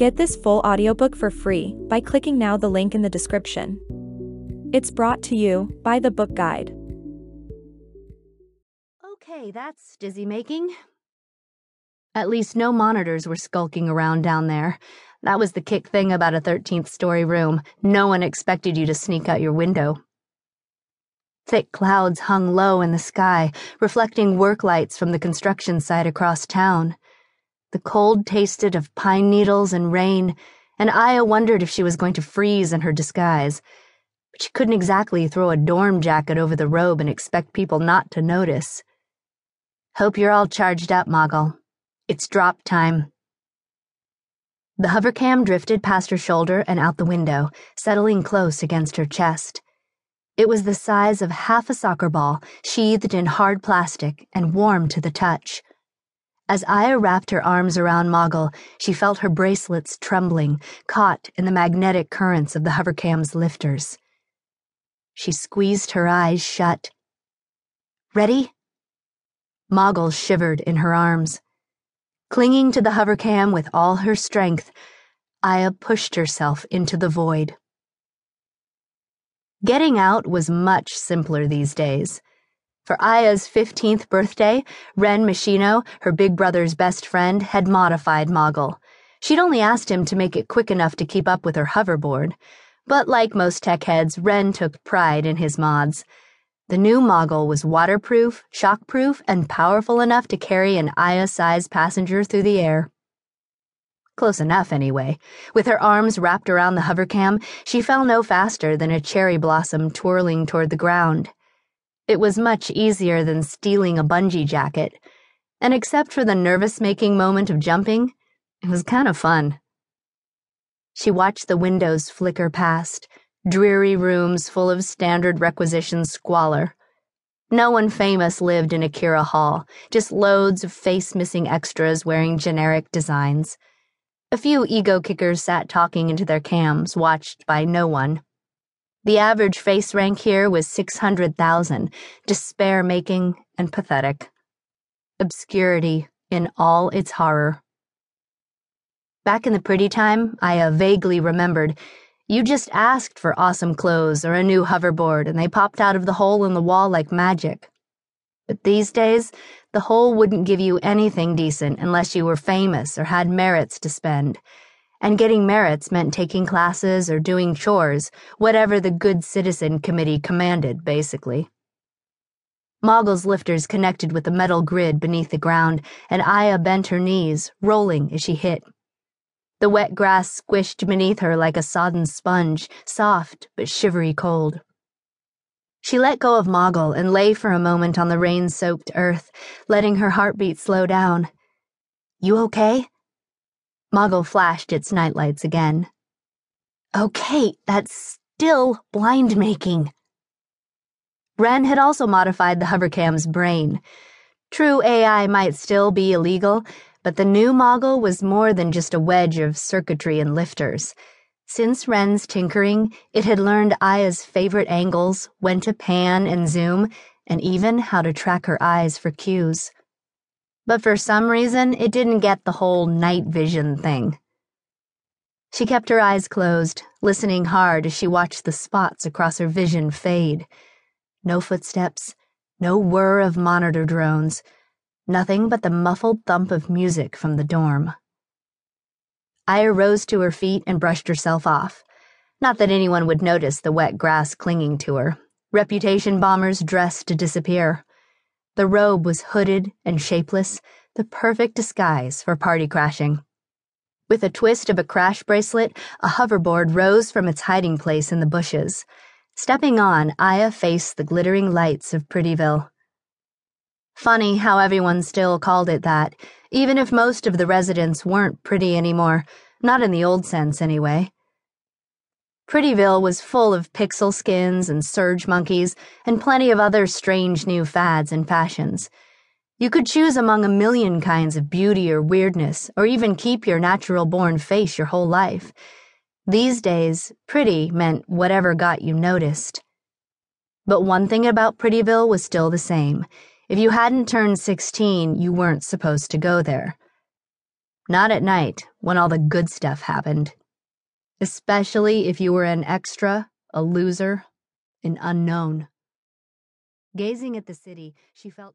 Get this full audiobook for free by clicking now the link in the description. It's brought to you by The Book Guide. Okay, that's dizzy-making. At least no monitors were skulking around down there. That was the kick thing about a 13th-story room. No one expected you to sneak out your window. Thick clouds hung low in the sky, reflecting work lights from the construction site across town. The cold tasted of pine needles and rain, and Aya wondered if she was going to freeze in her disguise. But she couldn't exactly throw a dorm jacket over the robe and expect people not to notice. Hope you're all charged up, Moggle. It's drop time. The hovercam drifted past her shoulder and out the window, settling close against her chest. It was the size of half a soccer ball, sheathed in hard plastic and warm to the touch. As Aya wrapped her arms around Moggle, she felt her bracelets trembling, caught in the magnetic currents of the hovercam's lifters. She squeezed her eyes shut. Ready? Moggle shivered in her arms. Clinging to the hovercam with all her strength, Aya pushed herself into the void. Getting out was much simpler these days. For Aya's 15th birthday, Ren Machino, her big brother's best friend, had modified Moggle. She'd only asked him to make it quick enough to keep up with her hoverboard. But like most tech heads, Ren took pride in his mods. The new Moggle was waterproof, shockproof, and powerful enough to carry an Aya-sized passenger through the air. Close enough, anyway. With her arms wrapped around the hovercam, she fell no faster than a cherry blossom twirling toward the ground. It was much easier than stealing a bungee jacket, and except for the nervous-making moment of jumping, it was kind of fun. She watched the windows flicker past, dreary rooms full of standard requisition squalor. No one famous lived in Akira Hall, just loads of face-missing extras wearing generic designs. A few ego-kickers sat talking into their cams, watched by no one. The average face rank here was 600,000, despair-making and pathetic. Obscurity in all its horror. Back in the pretty time, Aya vaguely remembered, you just asked for awesome clothes or a new hoverboard and they popped out of the hole in the wall like magic. But these days, the hole wouldn't give you anything decent unless you were famous or had merits to spend. And getting merits meant taking classes or doing chores, whatever the Good Citizen Committee commanded, basically. Moggle's lifters connected with the metal grid beneath the ground, and Aya bent her knees, rolling as she hit. The wet grass squished beneath her like a sodden sponge, soft but shivery cold. She let go of Moggle and lay for a moment on the rain-soaked earth, letting her heartbeat slow down. "You okay?" Moggle flashed its nightlights again. Okay, that's still blind-making. Ren had also modified the hovercam's brain. True AI might still be illegal, but the new Moggle was more than just a wedge of circuitry and lifters. Since Ren's tinkering, it had learned Aya's favorite angles, when to pan and zoom, and even how to track her eyes for cues. But for some reason, it didn't get the whole night vision thing. She kept her eyes closed, listening hard as she watched the spots across her vision fade. No footsteps, no whir of monitor drones, nothing but the muffled thump of music from the dorm. Aya rose to her feet and brushed herself off. Not that anyone would notice the wet grass clinging to her. Reputation bombers dressed to disappear. The robe was hooded and shapeless, the perfect disguise for party crashing. With a twist of a crash bracelet, a hoverboard rose from its hiding place in the bushes. Stepping on, Aya faced the glittering lights of Prettyville. Funny how everyone still called it that, even if most of the residents weren't pretty anymore, not in the old sense anyway. Prettyville was full of pixel skins and surge monkeys and plenty of other strange new fads and fashions. You could choose among a million kinds of beauty or weirdness, or even keep your natural-born face your whole life. These days, pretty meant whatever got you noticed. But one thing about Prettyville was still the same. If you hadn't turned 16, you weren't supposed to go there. Not at night, when all the good stuff happened. Especially if you were an extra, a loser, an unknown. Gazing at the city, she felt...